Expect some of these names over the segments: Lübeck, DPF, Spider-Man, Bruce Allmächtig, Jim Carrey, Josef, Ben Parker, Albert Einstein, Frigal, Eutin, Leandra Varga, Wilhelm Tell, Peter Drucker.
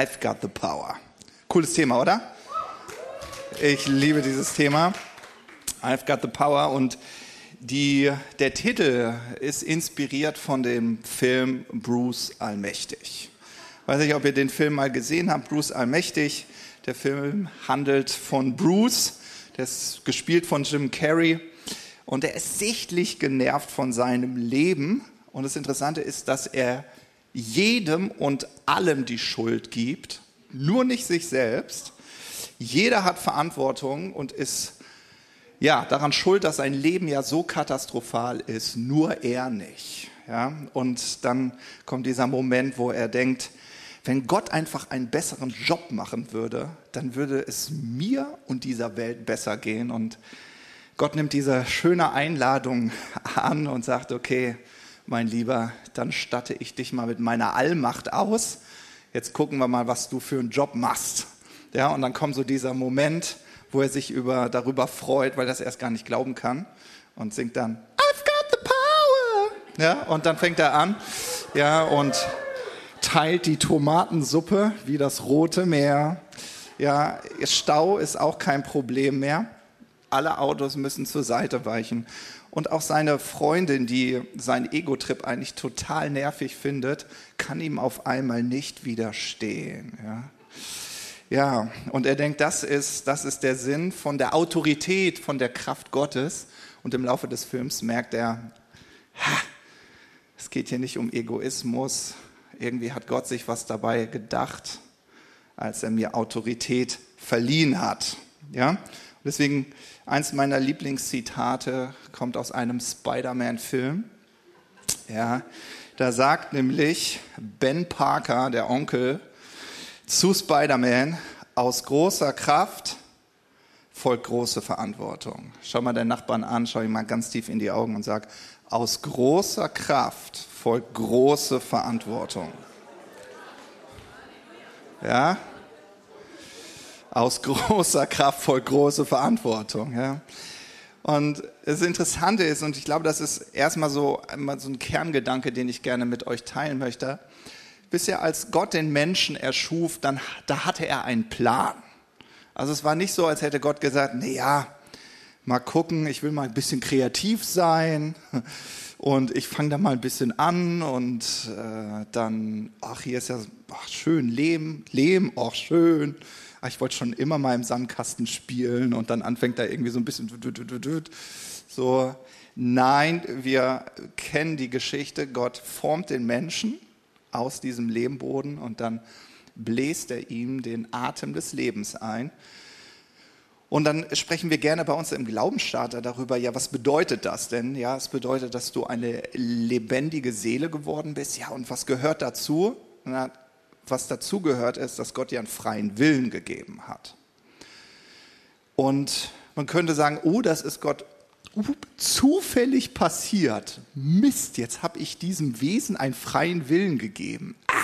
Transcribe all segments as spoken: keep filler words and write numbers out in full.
I've got the power. Cooles Thema, oder? Ich liebe dieses Thema. I've got the power. Und die, der Titel ist inspiriert von dem Film Bruce Allmächtig. Weiß nicht, ob ihr den Film mal gesehen habt, Bruce Allmächtig. Der Film handelt von Bruce, der ist gespielt von Jim Carrey. Und er ist sichtlich genervt von seinem Leben. Und das Interessante ist, dass er jedem und allem die Schuld gibt, nur nicht sich selbst. Jeder hat Verantwortung und ist ja, daran schuld, dass sein Leben ja so katastrophal ist, nur er nicht. Ja? Und dann kommt dieser Moment, wo er denkt, wenn Gott einfach einen besseren Job machen würde, dann würde es mir und dieser Welt besser gehen. Und Gott nimmt diese schöne Einladung an und sagt, okay, mein Lieber, dann statte ich dich mal mit meiner Allmacht aus. Jetzt gucken wir mal, was du für einen Job machst. Ja, und dann kommt so dieser Moment, wo er sich über, darüber freut, weil er das erst gar nicht glauben kann und singt dann, I've got the power. Ja, und dann fängt er an ja, und teilt die Tomatensuppe wie das Rote Meer. Ja, Stau ist auch kein Problem mehr. Alle Autos müssen zur Seite weichen. Und auch seine Freundin, die seinen Ego-Trip eigentlich total nervig findet, kann ihm auf einmal nicht widerstehen. Ja. Ja, und er denkt, das ist, das ist der Sinn von der Autorität, von der Kraft Gottes. Und im Laufe des Films merkt er, ha, es geht hier nicht um Egoismus. Irgendwie hat Gott sich was dabei gedacht, als er mir Autorität verliehen hat. Ja? Deswegen, eins meiner Lieblingszitate kommt aus einem Spider-Man-Film. Ja, da sagt nämlich Ben Parker, der Onkel, zu Spider-Man, aus großer Kraft folgt große Verantwortung. Schau mal deinen Nachbarn an, schau ihm mal ganz tief in die Augen und sag, aus großer Kraft folgt große Verantwortung. Ja? Aus großer Kraft folgt große Verantwortung. Ja? Und das Interessante ist, und ich glaube, das ist erstmal so, einmal so ein Kerngedanke, den ich gerne mit euch teilen möchte. Bisher, als Gott den Menschen erschuf, dann, da hatte er einen Plan. Also es war nicht so, als hätte Gott gesagt, naja, mal gucken, ich will mal ein bisschen kreativ sein und ich fange da mal ein bisschen an und äh, dann, ach, hier ist ja ach, schön Lehm, Lehm, ach schön. Ach, ich wollte schon immer mal im Sandkasten spielen und dann anfängt da irgendwie so ein bisschen so. Nein, wir kennen die Geschichte, Gott formt den Menschen aus diesem Lehmboden und dann bläst er ihm den Atem des Lebens ein. Und dann sprechen wir gerne bei uns im Glaubensstarter darüber, ja, was bedeutet das denn? Ja, es bedeutet, dass du eine lebendige Seele geworden bist. Ja, und was gehört dazu? Na, was dazu gehört ist, dass Gott dir einen freien Willen gegeben hat. Und man könnte sagen, oh, das ist Gott zufällig passiert. Mist, jetzt habe ich diesem Wesen einen freien Willen gegeben. Ah,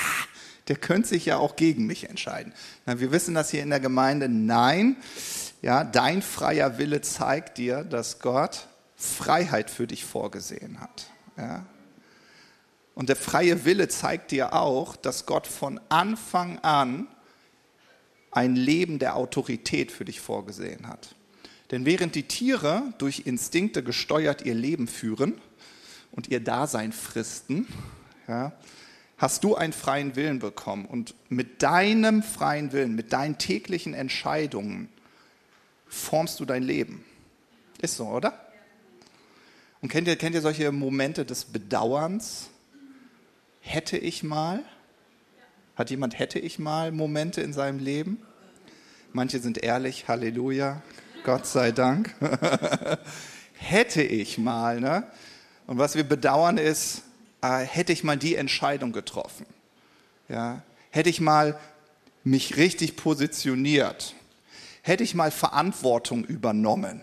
der könnte sich ja auch gegen mich entscheiden. Na, wir wissen das hier in der Gemeinde. Nein, ja, dein freier Wille zeigt dir, dass Gott Freiheit für dich vorgesehen hat. Ja. Und der freie Wille zeigt dir auch, dass Gott von Anfang an ein Leben der Autorität für dich vorgesehen hat. Denn während die Tiere durch Instinkte gesteuert ihr Leben führen und ihr Dasein fristen, ja, hast du einen freien Willen bekommen. Und mit deinem freien Willen, mit deinen täglichen Entscheidungen formst du dein Leben. Ist so, oder? Und kennt ihr, kennt ihr solche Momente des Bedauerns? Hätte ich mal? Hat jemand hätte ich mal Momente in seinem Leben? Manche sind ehrlich, Halleluja, Gott sei Dank. Hätte ich mal, ne? Und was wir bedauern ist, äh, hätte ich mal die Entscheidung getroffen. Ja? Hätte ich mal mich richtig positioniert. Hätte ich mal Verantwortung übernommen.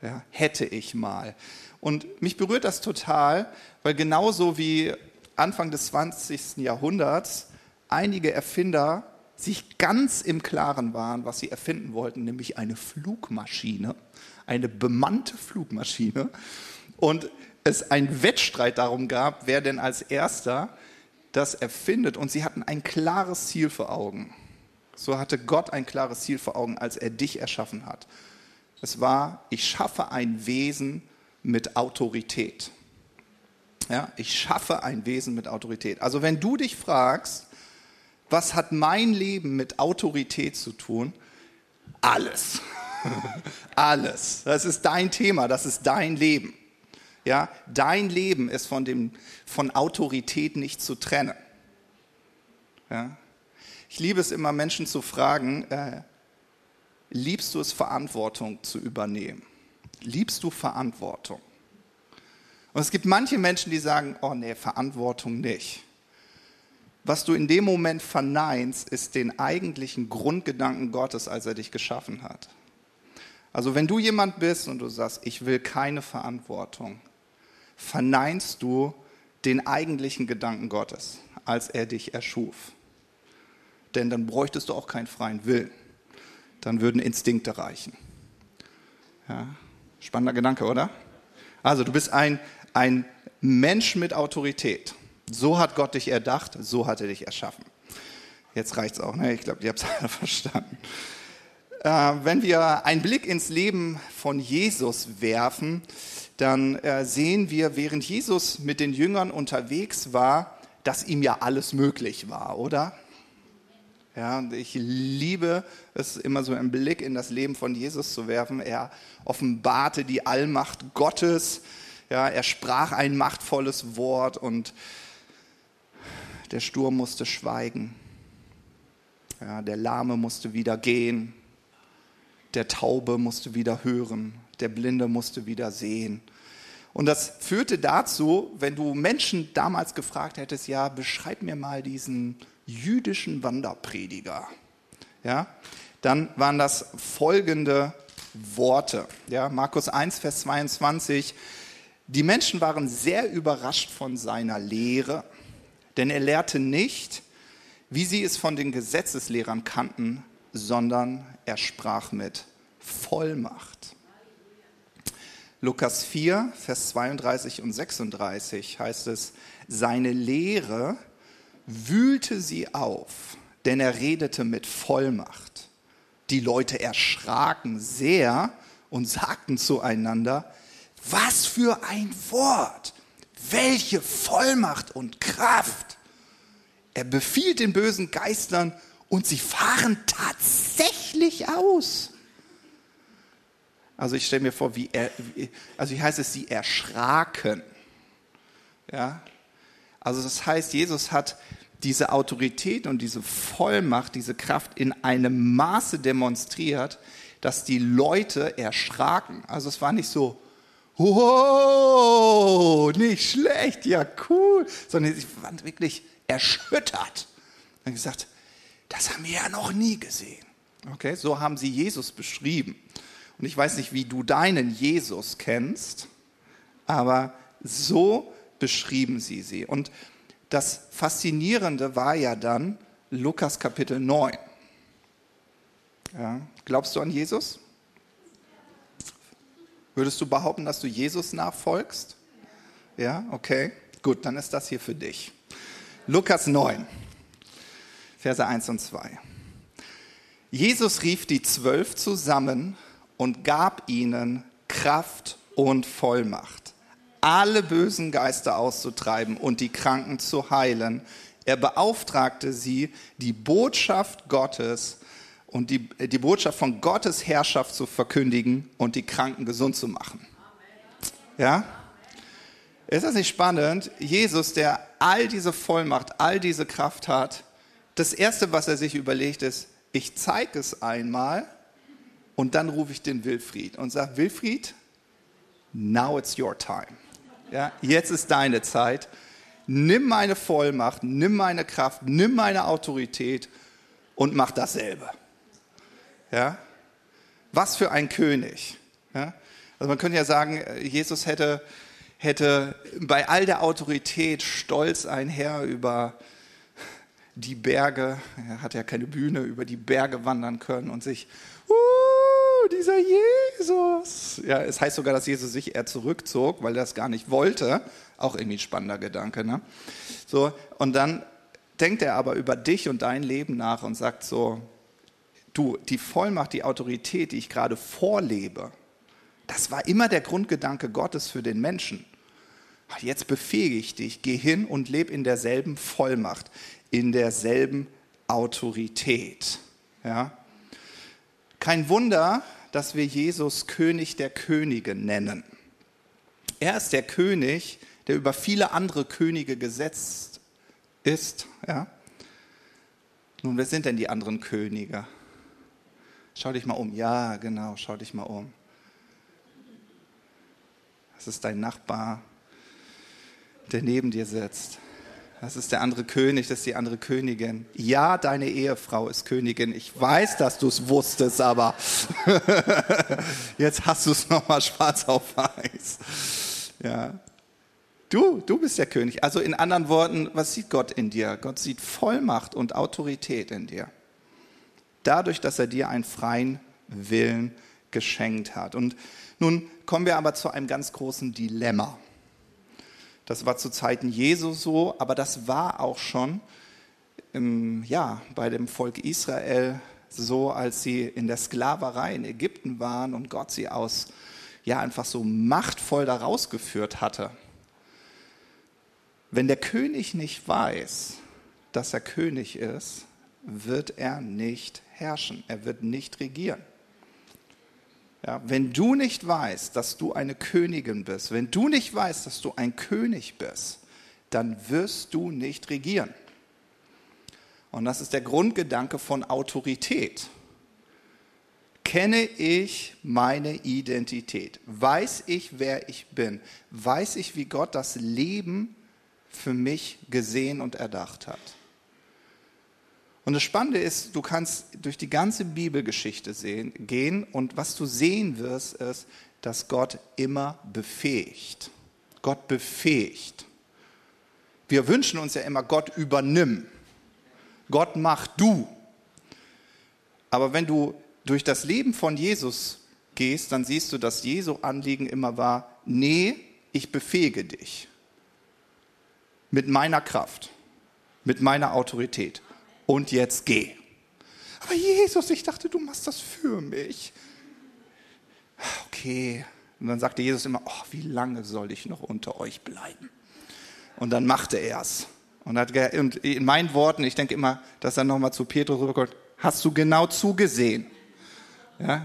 Ja? Hätte ich mal. Und mich berührt das total, weil genauso wie Anfang des zwanzigsten Jahrhunderts einige Erfinder sich ganz im Klaren waren, was sie erfinden wollten, nämlich eine Flugmaschine, eine bemannte Flugmaschine. Und es einen Wettstreit darum gab, wer denn als erster das erfindet. Und sie hatten ein klares Ziel vor Augen. So hatte Gott ein klares Ziel vor Augen, als er dich erschaffen hat. Es war, ich schaffe ein Wesen mit Autorität. Ja, ich schaffe ein Wesen mit Autorität. Also wenn du dich fragst, was hat mein Leben mit Autorität zu tun? Alles. Alles. Das ist dein Thema, das ist dein Leben. Ja, dein Leben ist von, dem, von Autorität nicht zu trennen. Ja. Ich liebe es immer, Menschen zu fragen, äh, liebst du es, Verantwortung zu übernehmen? Liebst du Verantwortung? Und es gibt manche Menschen, die sagen, oh nee, Verantwortung nicht. Was du in dem Moment verneinst, ist den eigentlichen Grundgedanken Gottes, als er dich geschaffen hat. Also wenn du jemand bist und du sagst, ich will keine Verantwortung, verneinst du den eigentlichen Gedanken Gottes, als er dich erschuf. Denn dann bräuchtest du auch keinen freien Willen. Dann würden Instinkte reichen. Ja, spannender Gedanke, oder? Also du bist ein, ein Mensch mit Autorität. So hat Gott dich erdacht, so hat er dich erschaffen. Jetzt reicht's auch, ne? Ich glaube, ihr habt es alle verstanden. Äh, wenn wir einen Blick ins Leben von Jesus werfen, dann äh, sehen wir, während Jesus mit den Jüngern unterwegs war, dass ihm ja alles möglich war, oder? Ja, ich liebe es, immer so einen Blick in das Leben von Jesus zu werfen. Er offenbarte die Allmacht Gottes. Ja, er sprach ein machtvolles Wort und der Sturm musste schweigen. Ja, der Lahme musste wieder gehen. Der Taube musste wieder hören. Der Blinde musste wieder sehen. Und das führte dazu, wenn du Menschen damals gefragt hättest, ja, beschreib mir mal diesen jüdischen Wanderprediger, ja, dann waren das folgende Worte, ja, Markus eins, Vers zweiundzwanzig, die Menschen waren sehr überrascht von seiner Lehre, denn er lehrte nicht, wie sie es von den Gesetzeslehrern kannten, sondern er sprach mit Vollmacht. Lukas vier, Vers zweiunddreißig und sechsunddreißig heißt es, seine Lehre wühlte sie auf, denn er redete mit Vollmacht. Die Leute erschraken sehr und sagten zueinander, was für ein Wort, welche Vollmacht und Kraft. Er befiehlt den bösen Geistern und sie fahren tatsächlich aus. Also ich stelle mir vor, wie, er, wie, also wie heißt es, sie erschraken. Ja. Also das heißt, Jesus hat diese Autorität und diese Vollmacht, diese Kraft in einem Maße demonstriert, dass die Leute erschraken. Also es war nicht so, oh, nicht schlecht, ja cool, sondern sie waren wirklich erschüttert. Und gesagt, das haben wir ja noch nie gesehen. Okay, so haben sie Jesus beschrieben. Und ich weiß nicht, wie du deinen Jesus kennst, aber so beschrieben sie sie. Und das Faszinierende war ja dann Lukas Kapitel neun. Ja. Glaubst du an Jesus? Würdest du behaupten, dass du Jesus nachfolgst? Ja, okay. Gut, dann ist das hier für dich. Lukas neun, Verse eins und zwei. Jesus rief die Zwölf zusammen und gab ihnen Kraft und Vollmacht, alle bösen Geister auszutreiben und die Kranken zu heilen. Er beauftragte sie, die Botschaft Gottes und die, die Botschaft von Gottes Herrschaft zu verkündigen und die Kranken gesund zu machen. Ja? Ist das nicht spannend? Jesus, der all diese Vollmacht, all diese Kraft hat, das Erste, was er sich überlegt, ist, ich zeige es einmal und dann rufe ich den Wilfried und sage, Wilfried, now it's your time. Ja, jetzt ist deine Zeit. Nimm meine Vollmacht, nimm meine Kraft, nimm meine Autorität und mach dasselbe. Ja? Was für ein König. Ja? Also man könnte ja sagen, Jesus hätte, hätte bei all der Autorität stolz ein Herr über die Berge, er hat ja keine Bühne, über die Berge wandern können und sich uh, dieser Jesus. Ja, es heißt sogar, dass Jesus sich eher zurückzog, weil er das gar nicht wollte. Auch irgendwie ein spannender Gedanke, ne? So, und dann denkt er aber über dich und dein Leben nach und sagt so, du, die Vollmacht, die Autorität, die ich gerade vorlebe, das war immer der Grundgedanke Gottes für den Menschen. Jetzt befähige ich dich, geh hin und leb in derselben Vollmacht, in derselben Autorität. Ja? Kein Wunder, dass wir Jesus König der Könige nennen. Er ist der König, der über viele andere Könige gesetzt ist. Ja? Nun, wer sind denn die anderen Könige? Schau dich mal um. Ja, genau, schau dich mal um. Das ist dein Nachbar, der neben dir sitzt. Das ist der andere König, das ist die andere Königin. Ja, deine Ehefrau ist Königin. Ich weiß, dass du es wusstest, aber jetzt hast du es nochmal schwarz auf weiß. Ja. Du, du bist der König. Also in anderen Worten, was sieht Gott in dir? Gott sieht Vollmacht und Autorität in dir. Dadurch, dass er dir einen freien Willen geschenkt hat. Und nun kommen wir aber zu einem ganz großen Dilemma. Das war zu Zeiten Jesu so, aber das war auch schon im, ja, bei dem Volk Israel so, als sie in der Sklaverei in Ägypten waren und Gott sie aus, ja, einfach so machtvoll da rausgeführt hatte. Wenn der König nicht weiß, dass er König ist, wird er nicht herrschen, er wird nicht regieren. Ja, wenn du nicht weißt, dass du eine Königin bist, wenn du nicht weißt, dass du ein König bist, dann wirst du nicht regieren. Und das ist der Grundgedanke von Autorität. Kenne ich meine Identität? Weiß ich, wer ich bin? Weiß ich, wie Gott das Leben für mich gesehen und erdacht hat? Und das Spannende ist, du kannst durch die ganze Bibelgeschichte sehen, gehen und was du sehen wirst, ist, dass Gott immer befähigt. Gott befähigt. Wir wünschen uns ja immer, Gott übernimm. Gott mach du. Aber wenn du durch das Leben von Jesus gehst, dann siehst du, dass Jesu Anliegen immer war, nee, ich befähige dich. Mit meiner Kraft. Mit meiner Autorität. Und jetzt geh. Aber Jesus, ich dachte, du machst das für mich. Okay. Und dann sagte Jesus immer, oh, wie lange soll ich noch unter euch bleiben? Und dann machte er es. Und hat ge- und in meinen Worten, ich denke immer, dass er nochmal zu Petrus rüberkommt, hast du genau zugesehen? Ja,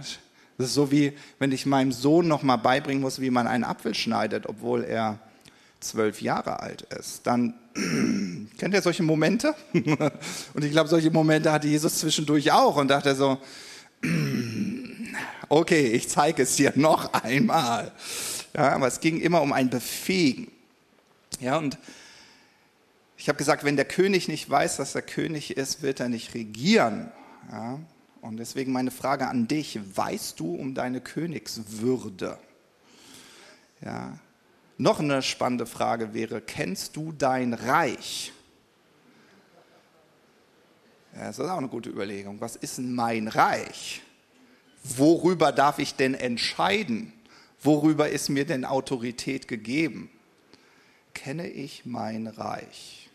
das ist so wie, wenn ich meinem Sohn nochmal beibringen muss, wie man einen Apfel schneidet, obwohl er zwölf Jahre alt ist, dann kennt ihr solche Momente? Und ich glaube, solche Momente hatte Jesus zwischendurch auch und dachte so, okay, ich zeige es dir noch einmal. Ja, aber es ging immer um ein Befähigen. Ja, und ich habe gesagt, wenn der König nicht weiß, dass er König ist, wird er nicht regieren. Ja, und deswegen meine Frage an dich, weißt du um deine Königswürde? Ja. Noch eine spannende Frage wäre, kennst du dein Reich? Ja, das ist auch eine gute Überlegung. Was ist denn mein Reich? Worüber darf ich denn entscheiden? Worüber ist mir denn Autorität gegeben? Kenne ich mein Reich?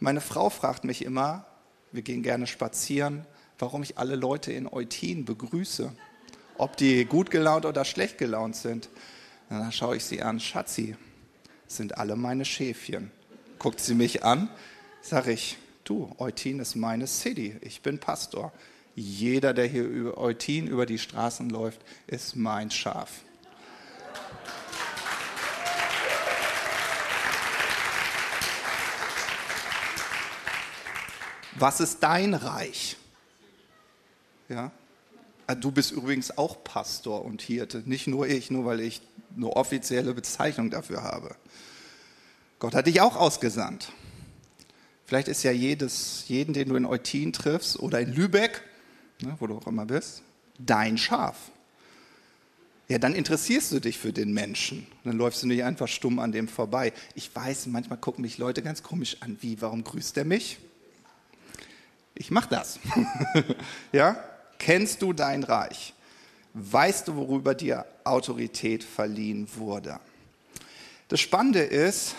Meine Frau fragt mich immer, wir gehen gerne spazieren, warum ich alle Leute in Eutin begrüße. Ob die gut gelaunt oder schlecht gelaunt sind. Und dann schaue ich sie an, Schatzi, das sind alle meine Schäfchen. Guckt sie mich an, sage ich, du, Eutin ist meine City, ich bin Pastor. Jeder, der hier über Eutin über die Straßen läuft, ist mein Schaf. Was ist dein Reich? Ja? Du bist übrigens auch Pastor und Hirte, nicht nur ich, nur weil ich eine offizielle Bezeichnung dafür habe. Gott hat dich auch ausgesandt. Vielleicht ist ja jedes, jeden, den du in Eutin triffst oder in Lübeck, ne, wo du auch immer bist, dein Schaf. Ja, dann interessierst du dich für den Menschen. Dann läufst du nicht einfach stumm an dem vorbei. Ich weiß, manchmal gucken mich Leute ganz komisch an. Wie, warum grüßt der mich? Ich mach das. Ja? Kennst du dein Reich? Weißt du, worüber dir Autorität verliehen wurde? Das Spannende ist,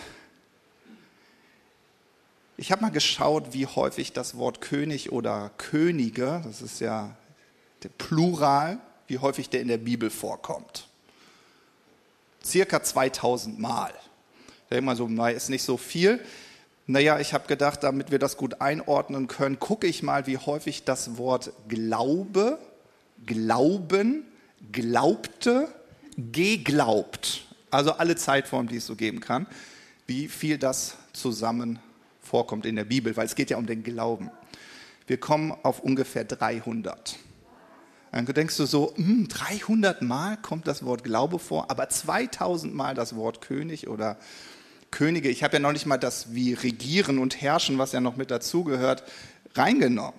ich habe mal geschaut, wie häufig das Wort König oder Könige, das ist ja der Plural, wie häufig der in der Bibel vorkommt. Circa zweitausend Mal. Ich denke mal so, ist nicht so viel. Naja, ich habe gedacht, damit wir das gut einordnen können, gucke ich mal, wie häufig das Wort Glaube, Glauben, Glaubte, geglaubt, also alle Zeitformen, die es so geben kann, wie viel das zusammen vorkommt in der Bibel, weil es geht ja um den Glauben. Wir kommen auf ungefähr dreihundert. Dann denkst du so, mh, dreihundert Mal kommt das Wort Glaube vor, aber zweitausend Mal das Wort König oder Könige. Ich habe ja noch nicht mal das wie Regieren und Herrschen, was ja noch mit dazugehört, reingenommen.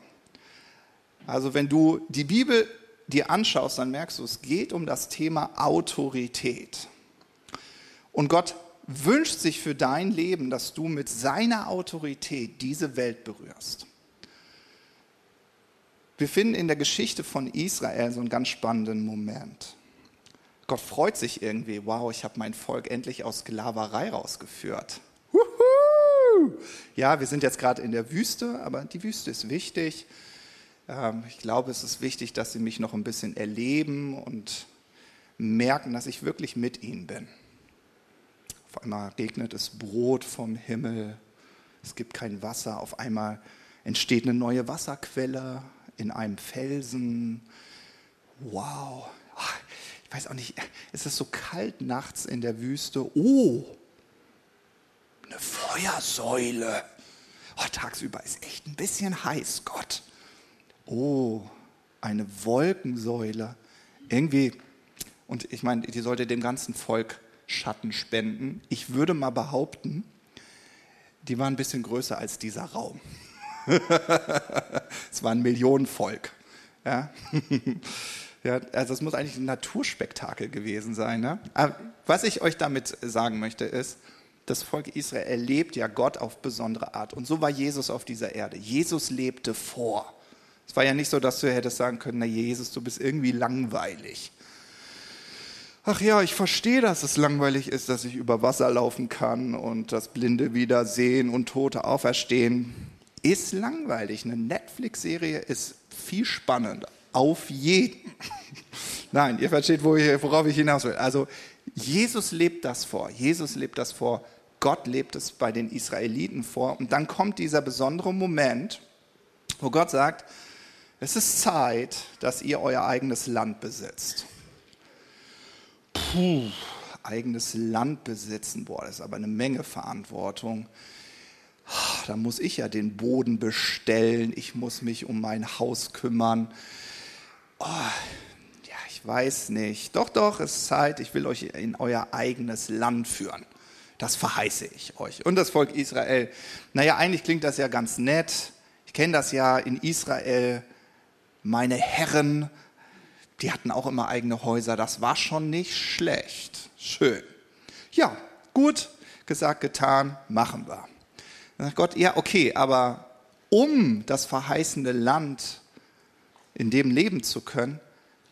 Also wenn du die Bibel dir anschaust, dann merkst du, es geht um das Thema Autorität. Und Gott wünscht sich für dein Leben, dass du mit seiner Autorität diese Welt berührst. Wir finden in der Geschichte von Israel so einen ganz spannenden Moment. Gott freut sich irgendwie, wow, ich habe mein Volk endlich aus Sklaverei rausgeführt. Wuhu! Ja, wir sind jetzt gerade in der Wüste, aber die Wüste ist wichtig. Ich glaube, es ist wichtig, dass sie mich noch ein bisschen erleben und merken, dass ich wirklich mit ihnen bin. Auf einmal regnet es Brot vom Himmel, es gibt kein Wasser, auf einmal entsteht eine neue Wasserquelle in einem Felsen. Wow, ich weiß auch nicht, es ist so kalt nachts in der Wüste. Oh, eine Feuersäule. Oh, tagsüber ist echt ein bisschen heiß, Gott. Oh, eine Wolkensäule. Irgendwie, und ich meine, die sollte dem ganzen Volk Schatten spenden. Ich würde mal behaupten, die waren ein bisschen größer als dieser Raum. Es war ein Millionenvolk. Ja? Ja, also es muss eigentlich ein Naturspektakel gewesen sein. Ne? Aber was ich euch damit sagen möchte ist, das Volk Israel erlebt ja Gott auf besondere Art. Und so war Jesus auf dieser Erde. Jesus lebte vor. Es war ja nicht so, dass du hättest sagen können, na Jesus, du bist irgendwie langweilig. Ach ja, ich verstehe, dass es langweilig ist, dass ich über Wasser laufen kann und dass Blinde wieder sehen und Tote auferstehen. Ist langweilig. Eine Netflix-Serie ist viel spannender. Auf jeden. Nein, ihr versteht, worauf ich hinaus will. Also Jesus lebt das vor. Jesus lebt das vor. Gott lebt es bei den Israeliten vor. Und dann kommt dieser besondere Moment, wo Gott sagt, es ist Zeit, dass ihr euer eigenes Land besitzt. Puh, eigenes Land besitzen, boah, das ist aber eine Menge Verantwortung. Da muss ich ja den Boden bestellen, ich muss mich um mein Haus kümmern. Oh, ja, ich weiß nicht. Doch, doch, es ist Zeit, ich will euch in euer eigenes Land führen. Das verheiße ich euch. Und das Volk Israel, naja, eigentlich klingt das ja ganz nett. Ich kenne das ja in Israel, meine Herren, die hatten auch immer eigene Häuser, das war schon nicht schlecht. Schön. Ja, gut, gesagt, getan, machen wir. Dann sagt Gott, ja, okay, aber um das verheißene Land in dem leben zu können,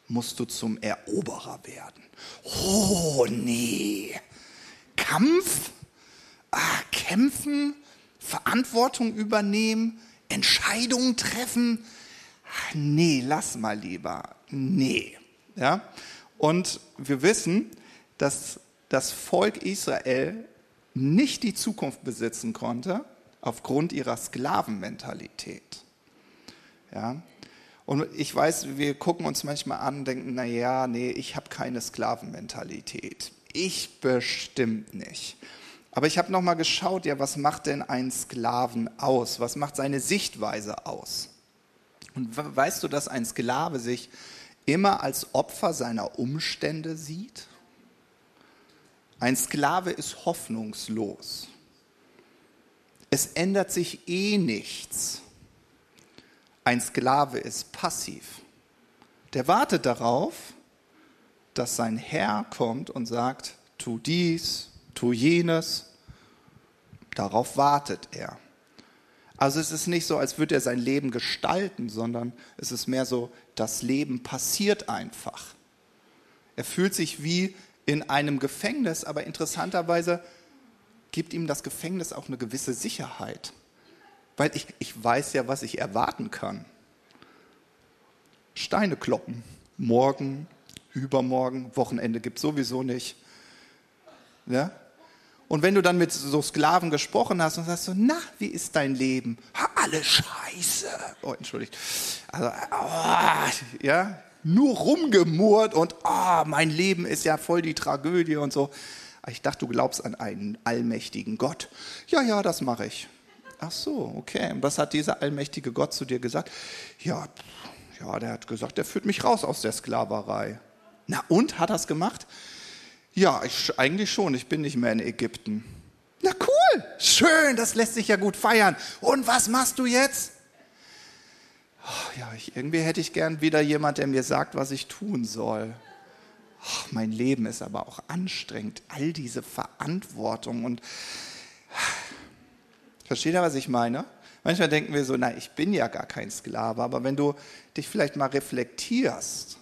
musst du zum Eroberer werden. Oh, nee. Kampf, ah, kämpfen, Verantwortung übernehmen, Entscheidungen treffen. Ach, nee, lass mal lieber. Nee. Ja? Und wir wissen, dass das Volk Israel nicht die Zukunft besitzen konnte, aufgrund ihrer Sklavenmentalität. Ja? Und ich weiß, wir gucken uns manchmal an und denken, naja, nee, ich habe keine Sklavenmentalität. Ich bestimmt nicht. Aber ich habe nochmal geschaut, ja, was macht denn einen Sklaven aus? Was macht seine Sichtweise aus? Und weißt du, dass ein Sklave sich immer als Opfer seiner Umstände sieht? Ein Sklave ist hoffnungslos. Es ändert sich eh nichts. Ein Sklave ist passiv. Der wartet darauf, dass sein Herr kommt und sagt, tu dies, tu jenes. Darauf wartet er. Also es ist nicht so, als würde er sein Leben gestalten, sondern es ist mehr so, das Leben passiert einfach. Er fühlt sich wie in einem Gefängnis, aber interessanterweise gibt ihm das Gefängnis auch eine gewisse Sicherheit. Weil ich, ich weiß ja, was ich erwarten kann. Steine kloppen. Morgen, übermorgen, Wochenende gibt es sowieso nicht. Ja? Und wenn du dann mit so Sklaven gesprochen hast und sagst so, na, wie ist dein Leben? Ha, alle Scheiße. Oh, entschuldigt. Also, oh, ja, nur rumgemurrt und oh, mein Leben ist ja voll die Tragödie und so. Ich dachte, du glaubst an einen allmächtigen Gott. Ja, ja, das mache ich. Ach so, okay. Und was hat dieser allmächtige Gott zu dir gesagt? Ja, ja, der hat gesagt, der führt mich raus aus der Sklaverei. Na und, hat er es gemacht? Ja, ich, eigentlich schon, ich bin nicht mehr in Ägypten. Na cool, schön, das lässt sich ja gut feiern. Und was machst du jetzt? Oh, ja, ich, irgendwie hätte ich gern wieder jemand, der mir sagt, was ich tun soll. Oh, mein Leben ist aber auch anstrengend, all diese Verantwortung. Und versteht ihr, was ich meine? Manchmal denken wir so, na, ich bin ja gar kein Sklave. Aber wenn du dich vielleicht mal reflektierst,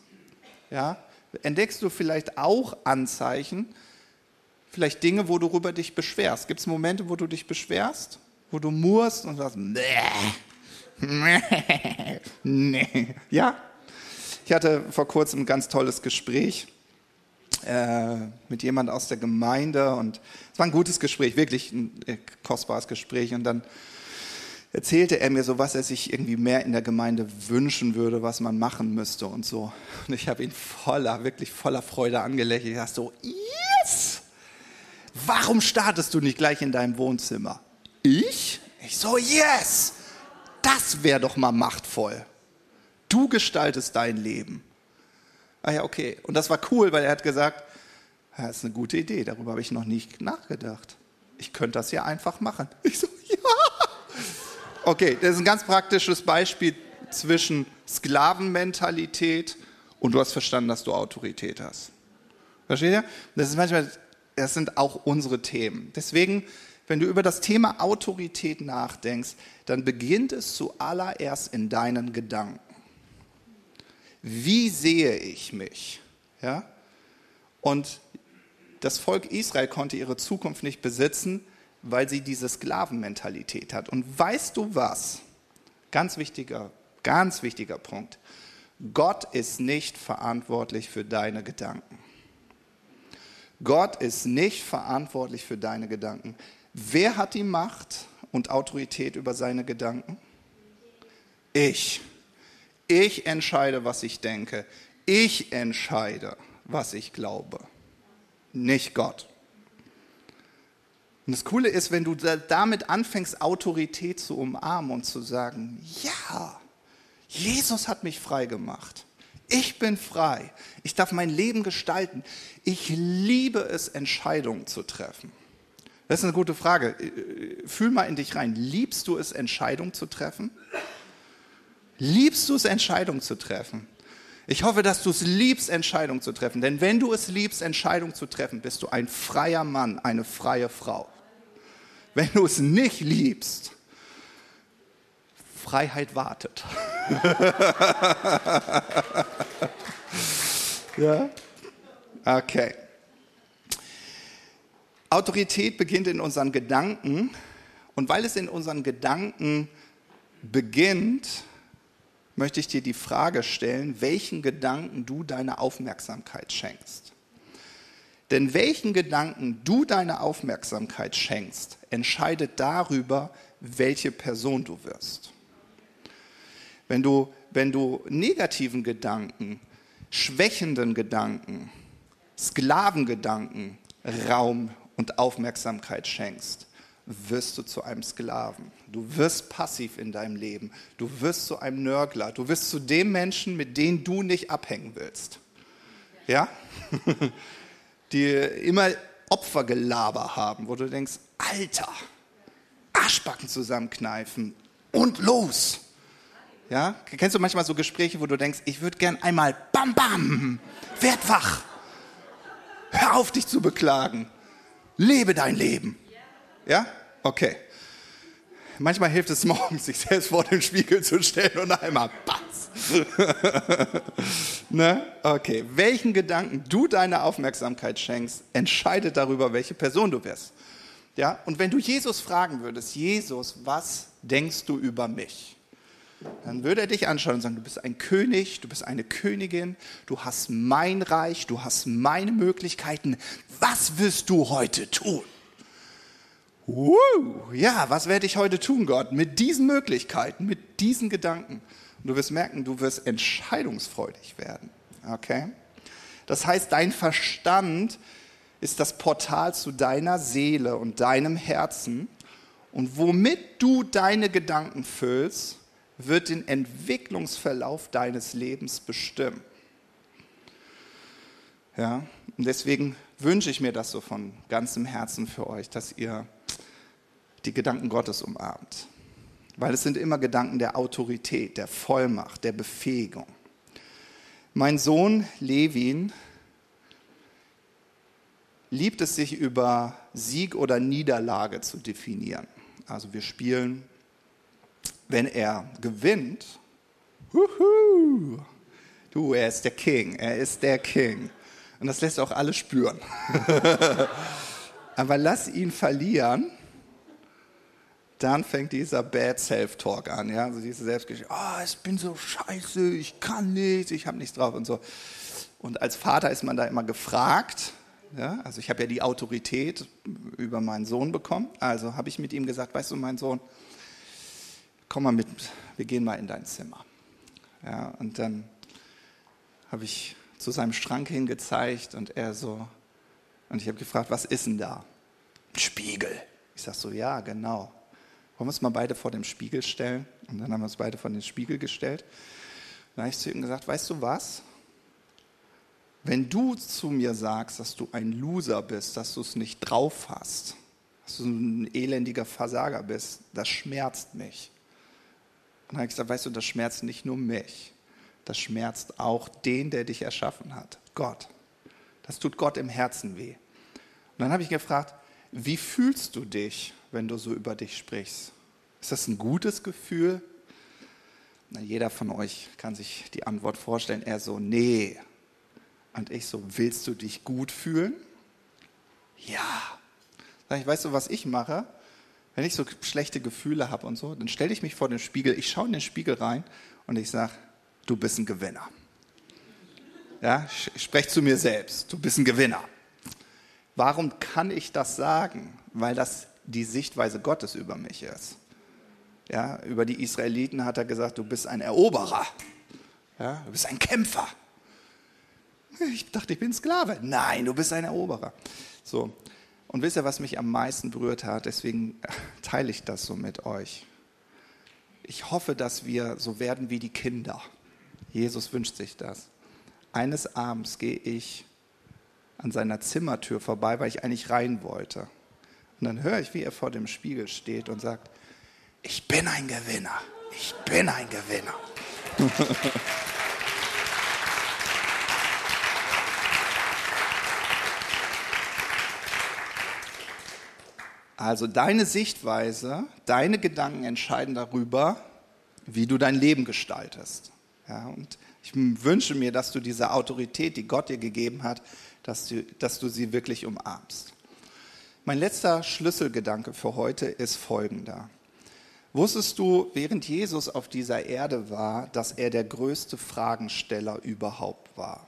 ja, entdeckst du vielleicht auch Anzeichen, vielleicht Dinge, wo du darüber dich beschwerst. Gibt es Momente, wo du dich beschwerst, wo du murrst und sagst, nee, nee, nee. Ja, ich hatte vor kurzem ein ganz tolles Gespräch äh, mit jemand aus der Gemeinde und es war ein gutes Gespräch, wirklich ein äh, kostbares Gespräch und dann erzählte er mir so, was er sich irgendwie mehr in der Gemeinde wünschen würde, was man machen müsste und so. Und ich habe ihn voller, wirklich voller Freude angelächelt. Ich dachte so, yes! Warum startest du nicht gleich in deinem Wohnzimmer? Ich? Ich so, yes! Das wäre doch mal machtvoll. Du gestaltest dein Leben. Ah ja, okay. Und das war cool, weil er hat gesagt, ja, das ist eine gute Idee, darüber habe ich noch nicht nachgedacht. Ich könnte das ja einfach machen. Ich so, ja! Okay, das ist ein ganz praktisches Beispiel zwischen Sklavenmentalität und du hast verstanden, dass du Autorität hast. Versteht ihr? Das ist manchmal, das sind auch unsere Themen. Deswegen, wenn du über das Thema Autorität nachdenkst, dann beginnt es zuallererst in deinen Gedanken. Wie sehe ich mich? Ja? Und das Volk Israel konnte ihre Zukunft nicht besitzen, weil sie diese Sklavenmentalität hat. Und weißt du was? Ganz wichtiger, ganz wichtiger Punkt. Gott ist nicht verantwortlich für deine Gedanken. Gott ist nicht verantwortlich für deine Gedanken. Wer hat die Macht und Autorität über seine Gedanken? Ich. Ich entscheide, was ich denke. Ich entscheide, was ich glaube. Nicht Gott. Und das Coole ist, wenn du damit anfängst, Autorität zu umarmen und zu sagen, ja, Jesus hat mich frei gemacht. Ich bin frei. Ich darf mein Leben gestalten. Ich liebe es, Entscheidungen zu treffen. Das ist eine gute Frage. Fühl mal in dich rein. Liebst du es, Entscheidungen zu treffen? Liebst du es, Entscheidungen zu treffen? Ich hoffe, dass du es liebst, Entscheidungen zu treffen. Denn wenn du es liebst, Entscheidungen zu treffen, bist du ein freier Mann, eine freie Frau. Wenn du es nicht liebst, Freiheit wartet. Ja? Okay. Autorität beginnt in unseren Gedanken. Und weil es in unseren Gedanken beginnt, möchte ich dir die Frage stellen, welchen Gedanken du deine Aufmerksamkeit schenkst. Denn welchen Gedanken du deine Aufmerksamkeit schenkst, entscheidet darüber, welche Person du wirst. Wenn du, wenn du negativen Gedanken, schwächenden Gedanken, Sklavengedanken Raum und Aufmerksamkeit schenkst, wirst du zu einem Sklaven. Du wirst passiv in deinem Leben. Du wirst zu einem Nörgler. Du wirst zu dem Menschen, mit dem du nicht abhängen willst. Ja? Die immer Opfergelaber haben, wo du denkst, Alter, Arschbacken zusammenkneifen und los. Ja? Kennst du manchmal so Gespräche, wo du denkst, ich würde gern einmal bam, bam, werd wach. Hör auf, dich zu beklagen. Lebe dein Leben. Ja? Okay. Manchmal hilft es morgens, sich selbst vor den Spiegel zu stellen und einmal Batz. Ne? Okay. Welchen Gedanken du deine Aufmerksamkeit schenkst, entscheidet darüber, welche Person du wirst. Ja? Und wenn du Jesus fragen würdest, Jesus, was denkst du über mich? Dann würde er dich anschauen und sagen, du bist ein König, du bist eine Königin, du hast mein Reich, du hast meine Möglichkeiten. Was wirst du heute tun? Uh, ja, was werde ich heute tun, Gott? Mit diesen Möglichkeiten, mit diesen Gedanken. Und du wirst merken, du wirst entscheidungsfreudig werden. Okay? Das heißt, dein Verstand ist das Portal zu deiner Seele und deinem Herzen. Und womit du deine Gedanken füllst, wird den Entwicklungsverlauf deines Lebens bestimmen. Ja? Und deswegen wünsche ich mir das so von ganzem Herzen für euch, dass ihr die Gedanken Gottes umarmt. Weil es sind immer Gedanken der Autorität, der Vollmacht, der Befähigung. Mein Sohn Levin liebt es, sich über Sieg oder Niederlage zu definieren. Also wir spielen, wenn er gewinnt, huhu, du, er ist der King, er ist der King. Und das lässt auch alle spüren. Aber lass ihn verlieren, dann fängt dieser Bad Self-Talk an, ja, also diese Selbstgeschichte, oh, ich bin so scheiße, ich kann nichts, ich habe nichts drauf und so. Und als Vater ist man da immer gefragt, ja, also ich habe ja die Autorität über meinen Sohn bekommen, also habe ich mit ihm gesagt, weißt du, mein Sohn, komm mal mit, wir gehen mal in dein Zimmer. Ja, und dann habe ich zu seinem Schrank hingezeigt und er so, und ich habe gefragt, was ist denn da? Ein Spiegel. Ich sage so, ja, genau. Wollen wir uns mal beide vor dem Spiegel stellen? Und dann haben wir uns beide vor den Spiegel gestellt. Dann habe ich zu ihm gesagt, weißt du was? Wenn du zu mir sagst, dass du ein Loser bist, dass du es nicht drauf hast, dass du ein elendiger Versager bist, das schmerzt mich. Und dann habe ich gesagt, weißt du, das schmerzt nicht nur mich. Das schmerzt auch den, der dich erschaffen hat, Gott. Das tut Gott im Herzen weh. Und dann habe ich gefragt, wie fühlst du dich, wenn du so über dich sprichst? Ist das ein gutes Gefühl? Na, jeder von euch kann sich die Antwort vorstellen. Er so, nee. Und ich so, willst du dich gut fühlen? Ja. Sag ich, weißt du, was ich mache? Wenn ich so schlechte Gefühle habe und so, dann stelle ich mich vor den Spiegel, ich schaue in den Spiegel rein und ich sage, du bist ein Gewinner. Ja, ich spreche zu mir selbst, du bist ein Gewinner. Warum kann ich das sagen? Weil das die Sichtweise Gottes über mich ist. Ja, über die Israeliten hat er gesagt, du bist ein Eroberer. Ja, du bist ein Kämpfer. Ich dachte, ich bin Sklave. Nein, du bist ein Eroberer. So. Und wisst ihr, was mich am meisten berührt hat? Deswegen teile ich das so mit euch. Ich hoffe, dass wir so werden wie die Kinder. Jesus wünscht sich das. Eines Abends gehe ich an seiner Zimmertür vorbei, weil ich eigentlich rein wollte. Und dann höre ich, wie er vor dem Spiegel steht und sagt, ich bin ein Gewinner, ich bin ein Gewinner. Also deine Sichtweise, deine Gedanken entscheiden darüber, wie du dein Leben gestaltest. Ja, und ich wünsche mir, dass du diese Autorität, die Gott dir gegeben hat, dass du, dass du sie wirklich umarmst. Mein letzter Schlüsselgedanke für heute ist folgender. Wusstest du, während Jesus auf dieser Erde war, dass er der größte Fragensteller überhaupt war?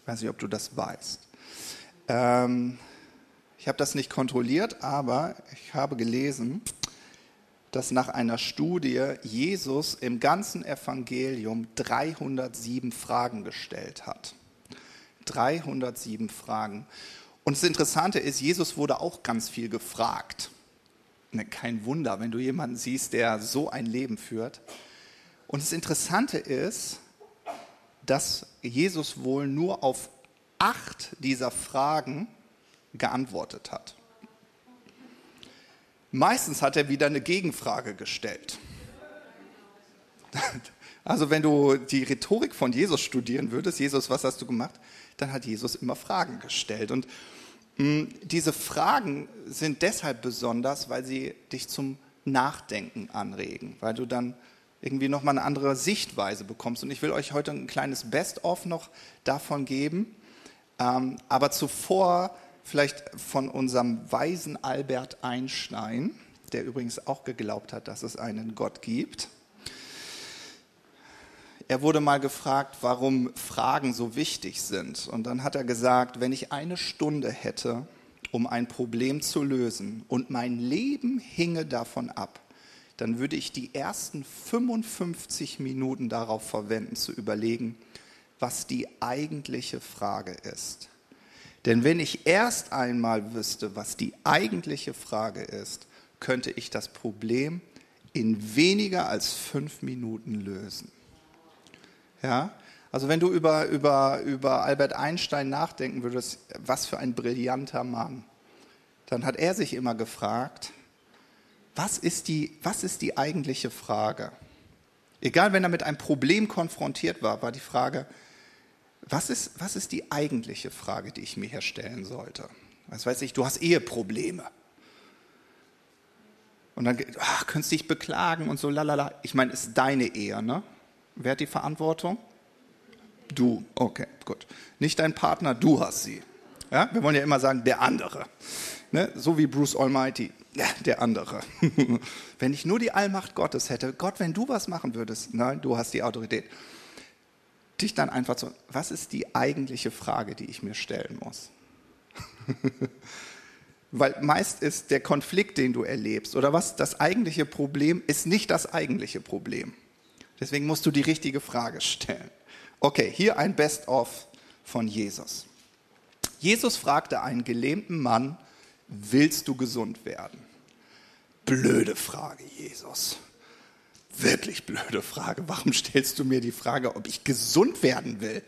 Ich weiß nicht, ob du das weißt. Ähm, ich habe das nicht kontrolliert, aber ich habe gelesen, dass nach einer Studie Jesus im ganzen Evangelium dreihundertsieben Fragen gestellt hat. dreihundertsieben Fragen. Und das Interessante ist, Jesus wurde auch ganz viel gefragt. Kein Wunder, wenn du jemanden siehst, der so ein Leben führt. Und das Interessante ist, dass Jesus wohl nur auf acht dieser Fragen geantwortet hat. Meistens hat er wieder eine Gegenfrage gestellt. Also wenn du die Rhetorik von Jesus studieren würdest, Jesus, was hast du gemacht? Dann hat Jesus immer Fragen gestellt. Und mh, diese Fragen sind deshalb besonders, weil sie dich zum Nachdenken anregen, weil du dann irgendwie nochmal eine andere Sichtweise bekommst. Und ich will euch heute ein kleines Best-of noch davon geben, ähm, aber zuvor vielleicht von unserem weisen Albert Einstein, der übrigens auch geglaubt hat, dass es einen Gott gibt. Er wurde mal gefragt, warum Fragen so wichtig sind. Und dann hat er gesagt, wenn ich eine Stunde hätte, um ein Problem zu lösen und mein Leben hinge davon ab, dann würde ich die ersten fünfundfünfzig Minuten darauf verwenden, zu überlegen, was die eigentliche Frage ist. Denn wenn ich erst einmal wüsste, was die eigentliche Frage ist, könnte ich das Problem in weniger als fünf Minuten lösen. Ja? Also wenn du über, über, über Albert Einstein nachdenken würdest, was für ein brillanter Mann, dann hat er sich immer gefragt, was ist die, was ist die eigentliche Frage? Egal, wenn er mit einem Problem konfrontiert war, war die Frage, was ist, was ist die eigentliche Frage, die ich mir hier stellen sollte? Was weiß ich, du hast Eheprobleme. Und dann ach, könntest du dich beklagen und so, lalala. Ich meine, ist deine Ehe, ne? Wer hat die Verantwortung? Du, okay, gut. Nicht dein Partner, du hast sie. Ja? Wir wollen ja immer sagen, der andere. Ne? So wie Bruce Allmächtig, ja, der andere. Wenn ich nur die Allmacht Gottes hätte, Gott, wenn du was machen würdest, nein, du hast die Autorität. Dich dann einfach so, was ist die eigentliche Frage, die ich mir stellen muss? Weil meist ist der Konflikt, den du erlebst, oder was, das eigentliche Problem ist nicht das eigentliche Problem. Deswegen musst du die richtige Frage stellen. Okay, hier ein Best-of von Jesus. Jesus fragte einen gelähmten Mann, willst du gesund werden? Blöde Frage, Jesus. Wirklich blöde Frage. Warum stellst du mir die Frage, ob ich gesund werden will?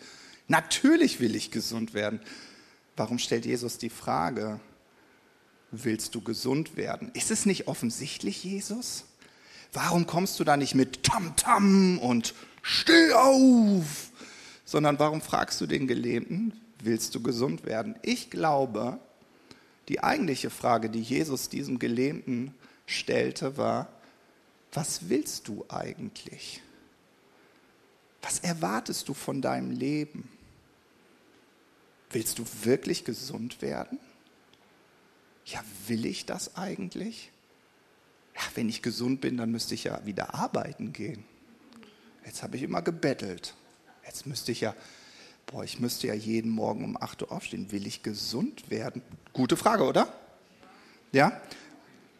Natürlich will ich gesund werden. Warum stellt Jesus die Frage, willst du gesund werden? Ist es nicht offensichtlich, Jesus? Warum kommst du da nicht mit Tamtam und steh auf? Sondern warum fragst du den Gelähmten, willst du gesund werden? Ich glaube, die eigentliche Frage, die Jesus diesem Gelähmten stellte, war, was willst du eigentlich? Was erwartest du von deinem Leben? Willst du wirklich gesund werden? Ja, will ich das eigentlich? Ja, wenn ich gesund bin, dann müsste ich ja wieder arbeiten gehen. Jetzt habe ich immer gebettelt. Jetzt müsste ich ja, boah, ich müsste ja jeden Morgen um acht Uhr aufstehen. Will ich gesund werden? Gute Frage, oder? Ja?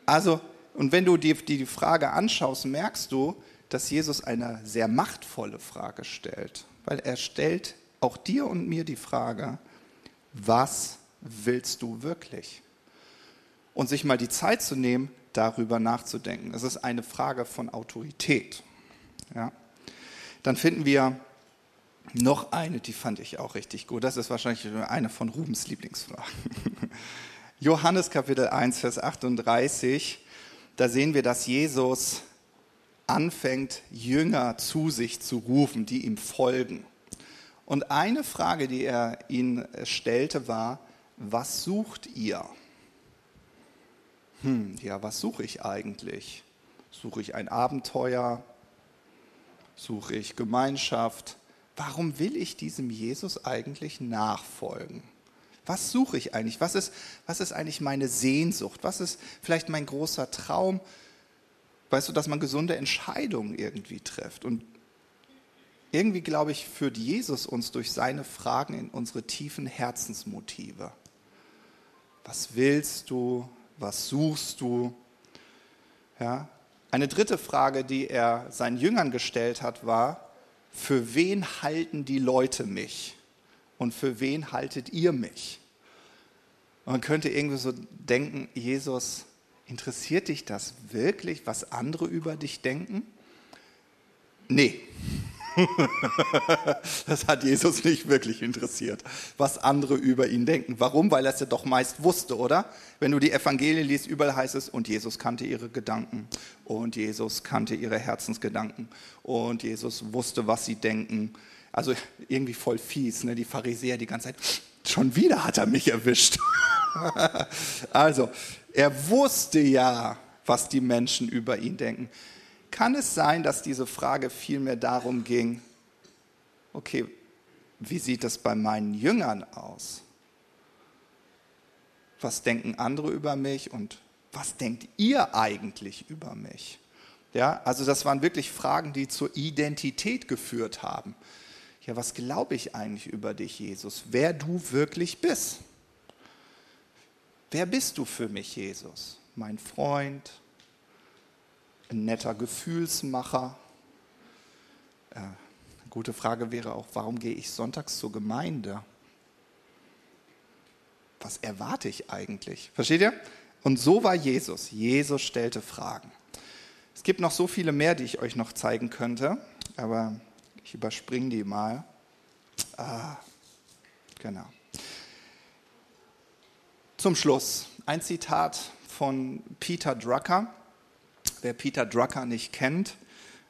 Also, und wenn du dir die Frage anschaust, merkst du, dass Jesus eine sehr machtvolle Frage stellt. Weil er stellt auch dir und mir die Frage, was willst du wirklich? Und sich mal die Zeit zu nehmen, darüber nachzudenken. Es ist eine Frage von Autorität. Ja. Dann finden wir noch eine, die fand ich auch richtig gut. Das ist wahrscheinlich eine von Rubens Lieblingsfragen. Johannes Kapitel eins, Vers achtunddreißig, da sehen wir, dass Jesus anfängt, Jünger zu sich zu rufen, die ihm folgen. Und eine Frage, die er ihnen stellte, war, was sucht ihr? Hm, ja, was suche ich eigentlich? Suche ich ein Abenteuer? Suche ich Gemeinschaft? Warum will ich diesem Jesus eigentlich nachfolgen? Was suche ich eigentlich? Was ist, was ist eigentlich meine Sehnsucht? Was ist vielleicht mein großer Traum? Weißt du, dass man gesunde Entscheidungen irgendwie trifft? Und irgendwie, glaube ich, führt Jesus uns durch seine Fragen in unsere tiefen Herzensmotive. Was willst du? Was suchst du? Ja. Eine dritte Frage, die er seinen Jüngern gestellt hat, war, für wen halten die Leute mich? Und für wen haltet ihr mich? Man könnte irgendwie so denken, Jesus, interessiert dich das wirklich, was andere über dich denken? Nee. Das hat Jesus nicht wirklich interessiert, was andere über ihn denken. Warum? Weil er es ja doch meist wusste, oder? Wenn du die Evangelien liest, überall heißt es, und Jesus kannte ihre Gedanken, und Jesus kannte ihre Herzensgedanken, und Jesus wusste, was sie denken. Also irgendwie voll fies, ne? Die Pharisäer die ganze Zeit, schon wieder hat er mich erwischt. Also, er wusste ja, was die Menschen über ihn denken. Kann es sein, dass diese Frage vielmehr darum ging, okay, wie sieht das bei meinen Jüngern aus? Was denken andere über mich und was denkt ihr eigentlich über mich? Ja, also das waren wirklich Fragen, die zur Identität geführt haben. Ja, was glaube ich eigentlich über dich, Jesus? Wer du wirklich bist? Wer bist du für mich, Jesus? Mein Freund, ein netter Gefühlsmacher. Äh, eine gute Frage wäre auch, warum gehe ich sonntags zur Gemeinde? Was erwarte ich eigentlich? Versteht ihr? Und so war Jesus. Jesus stellte Fragen. Es gibt noch so viele mehr, die ich euch noch zeigen könnte, aber ich überspringe die mal. Ah, genau. Zum Schluss ein Zitat von Peter Drucker. Wer Peter Drucker nicht kennt,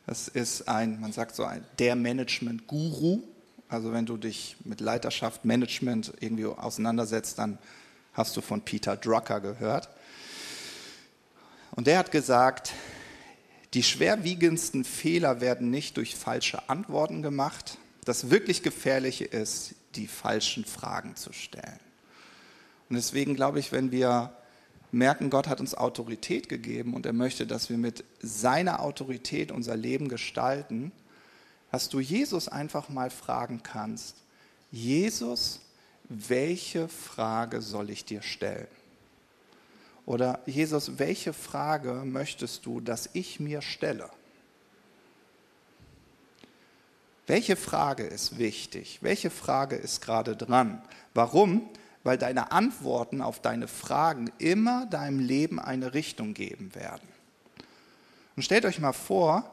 das ist ein, man sagt so, ein, der Management-Guru. Also wenn du dich mit Leiterschaft, Management irgendwie auseinandersetzt, dann hast du von Peter Drucker gehört. Und der hat gesagt, die schwerwiegendsten Fehler werden nicht durch falsche Antworten gemacht. Das wirklich Gefährliche ist, die falschen Fragen zu stellen. Und deswegen glaube ich, wenn wir merken, Gott hat uns Autorität gegeben und er möchte, dass wir mit seiner Autorität unser Leben gestalten, dass du Jesus einfach mal fragen kannst, Jesus, welche Frage soll ich dir stellen? Oder Jesus, welche Frage möchtest du, dass ich mir stelle? Welche Frage ist wichtig? Welche Frage ist gerade dran? Warum? Weil deine Antworten auf deine Fragen immer deinem Leben eine Richtung geben werden. Und stellt euch mal vor,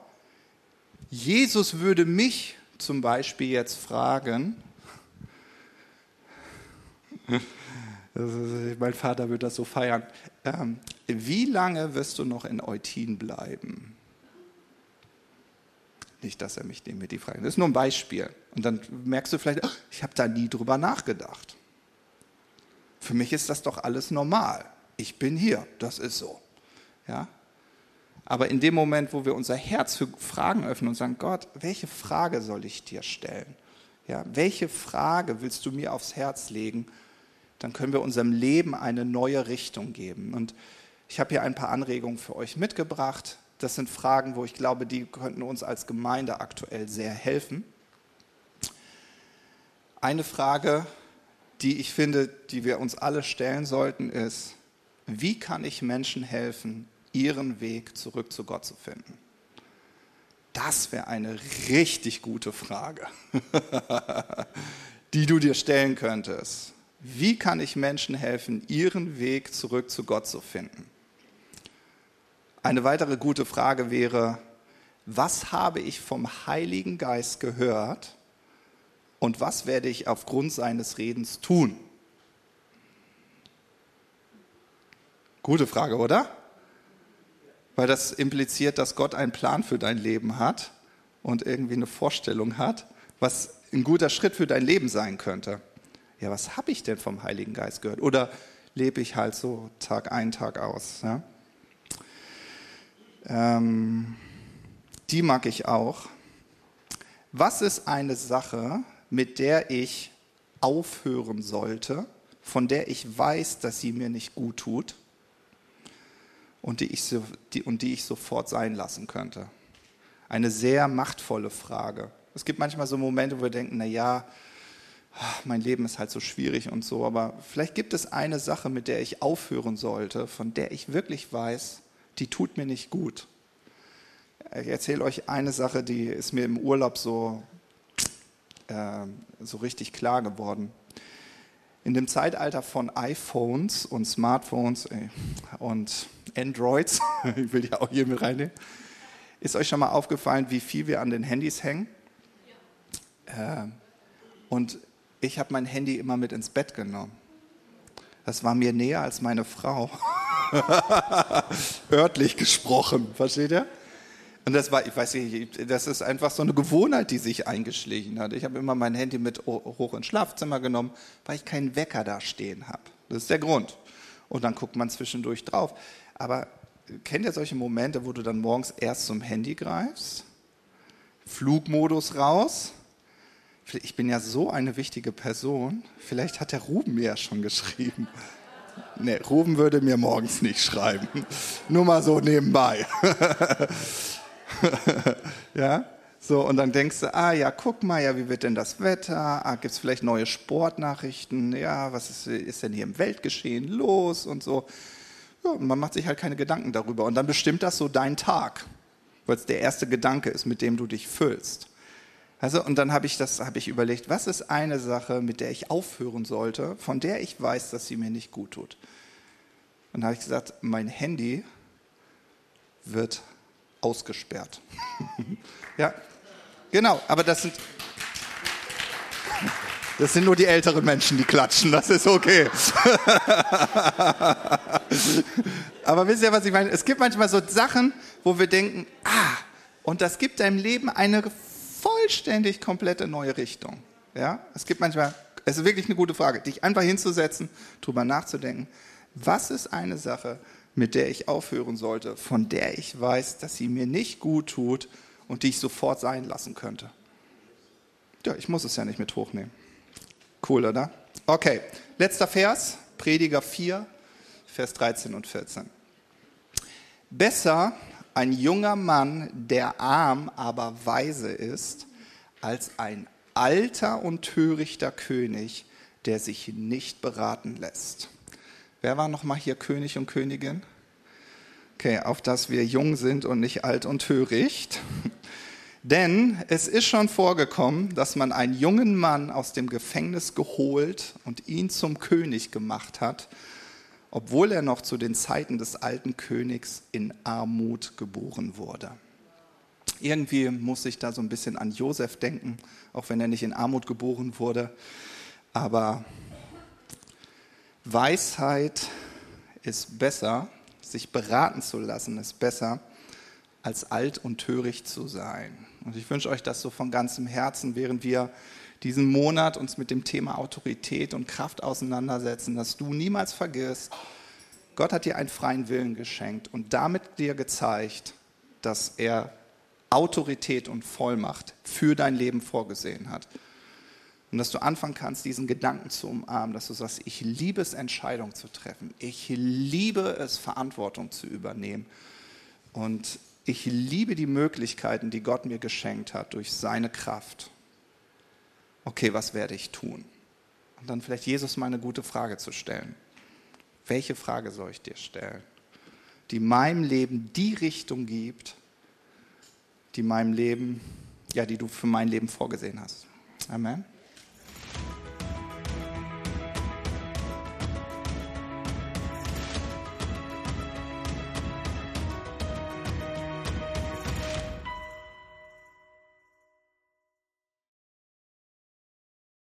Jesus würde mich zum Beispiel jetzt fragen, mein Vater würde das so feiern, ähm, wie lange wirst du noch in Eutin bleiben? Nicht, dass er mich mit die Frage, das ist nur ein Beispiel. Und dann merkst du vielleicht, ich habe da nie drüber nachgedacht. Für mich ist das doch alles normal. Ich bin hier, das ist so. Ja? Aber in dem Moment, wo wir unser Herz für Fragen öffnen und sagen, Gott, welche Frage soll ich dir stellen? Ja, welche Frage willst du mir aufs Herz legen? Dann können wir unserem Leben eine neue Richtung geben. Und ich habe hier ein paar Anregungen für euch mitgebracht. Das sind Fragen, wo ich glaube, die könnten uns als Gemeinde aktuell sehr helfen. Eine Frage, die ich finde, die wir uns alle stellen sollten, ist, wie kann ich Menschen helfen, ihren Weg zurück zu Gott zu finden? Das wäre eine richtig gute Frage, die du dir stellen könntest. Wie kann ich Menschen helfen, ihren Weg zurück zu Gott zu finden? Eine weitere gute Frage wäre, was habe ich vom Heiligen Geist gehört? Und was werde ich aufgrund seines Redens tun? Gute Frage, oder? Weil das impliziert, dass Gott einen Plan für dein Leben hat und irgendwie eine Vorstellung hat, was ein guter Schritt für dein Leben sein könnte. Ja, was habe ich denn vom Heiligen Geist gehört? Oder lebe ich halt so Tag ein, Tag aus? Ja? Ähm, die mag ich auch. Was ist eine Sache, mit der ich aufhören sollte, von der ich weiß, dass sie mir nicht gut tut und die ich, so, die, und die ich sofort sein lassen könnte? Eine sehr machtvolle Frage. Es gibt manchmal so Momente, wo wir denken, naja, mein Leben ist halt so schwierig und so, aber vielleicht gibt es eine Sache, mit der ich aufhören sollte, von der ich wirklich weiß, die tut mir nicht gut. Ich erzähle euch eine Sache, die ist mir im Urlaub so so richtig klar geworden. In dem Zeitalter von iPhones und Smartphones und Androids, ich will ja auch hier mit reinnehmen, ist euch schon mal aufgefallen, wie viel wir an den Handys hängen? Ja. Und ich habe mein Handy immer mit ins Bett genommen. Das war mir näher als meine Frau. Örtlich gesprochen, versteht ihr? Und das war, ich weiß nicht, das ist einfach so eine Gewohnheit, die sich eingeschlichen hat. Ich habe immer mein Handy mit hoch ins Schlafzimmer genommen, weil ich keinen Wecker da stehen habe. Das ist der Grund. Und dann guckt man zwischendurch drauf. Aber kennt ihr solche Momente, wo du dann morgens erst zum Handy greifst? Flugmodus raus. Ich bin ja so eine wichtige Person. Vielleicht hat der Ruben mir ja schon geschrieben. Ne, Ruben würde mir morgens nicht schreiben. Nur mal so nebenbei. Ja? So, und dann denkst du, ah ja, guck mal, ja, wie wird denn das Wetter? Ah, gibt es vielleicht neue Sportnachrichten? Ja, was ist, ist denn hier im Weltgeschehen los und so? Ja, und man macht sich halt keine Gedanken darüber. Und dann bestimmt das so deinen Tag, weil es der erste Gedanke ist, mit dem du dich füllst. Also, und dann habe ich, das, hab ich überlegt, was ist eine Sache, mit der ich aufhören sollte, von der ich weiß, dass sie mir nicht gut tut? Und dann habe ich gesagt, mein Handy wird ausgesperrt. Ja, genau, aber das sind, das sind nur die älteren Menschen, die klatschen, das ist okay. Aber wisst ihr, was ich meine? Es gibt manchmal so Sachen, wo wir denken, ah, und das gibt deinem Leben eine vollständig komplette neue Richtung. Ja, es gibt manchmal, es ist wirklich eine gute Frage, dich einfach hinzusetzen, drüber nachzudenken, was ist eine Sache, mit der ich aufhören sollte, von der ich weiß, dass sie mir nicht gut tut und die ich sofort sein lassen könnte. Ja, ich muss es ja nicht mit hochnehmen. Cool, oder? Okay, letzter Vers, Prediger vier, Vers dreizehn und vierzehn. Besser ein junger Mann, der arm, aber weise ist, als ein alter und törichter König, der sich nicht beraten lässt. Wer war nochmal hier König und Königin? Okay, auf dass wir jung sind und nicht alt und töricht. Denn es ist schon vorgekommen, dass man einen jungen Mann aus dem Gefängnis geholt und ihn zum König gemacht hat, obwohl er noch zu den Zeiten des alten Königs in Armut geboren wurde. Irgendwie muss ich da so ein bisschen an Josef denken, auch wenn er nicht in Armut geboren wurde, aber Weisheit ist besser, sich beraten zu lassen ist besser, als alt und töricht zu sein. Und ich wünsche euch das so von ganzem Herzen, während wir diesen Monat uns mit dem Thema Autorität und Kraft auseinandersetzen, dass du niemals vergisst, Gott hat dir einen freien Willen geschenkt und damit dir gezeigt, dass er Autorität und Vollmacht für dein Leben vorgesehen hat. Und dass du anfangen kannst, diesen Gedanken zu umarmen, dass du sagst, ich liebe es, Entscheidungen zu treffen. Ich liebe es, Verantwortung zu übernehmen. Und ich liebe die Möglichkeiten, die Gott mir geschenkt hat, durch seine Kraft. Okay, was werde ich tun? Und dann vielleicht Jesus mal eine gute Frage zu stellen. Welche Frage soll ich dir stellen? Die meinem Leben die Richtung gibt, die meinem Leben, ja, die du für mein Leben vorgesehen hast. Amen.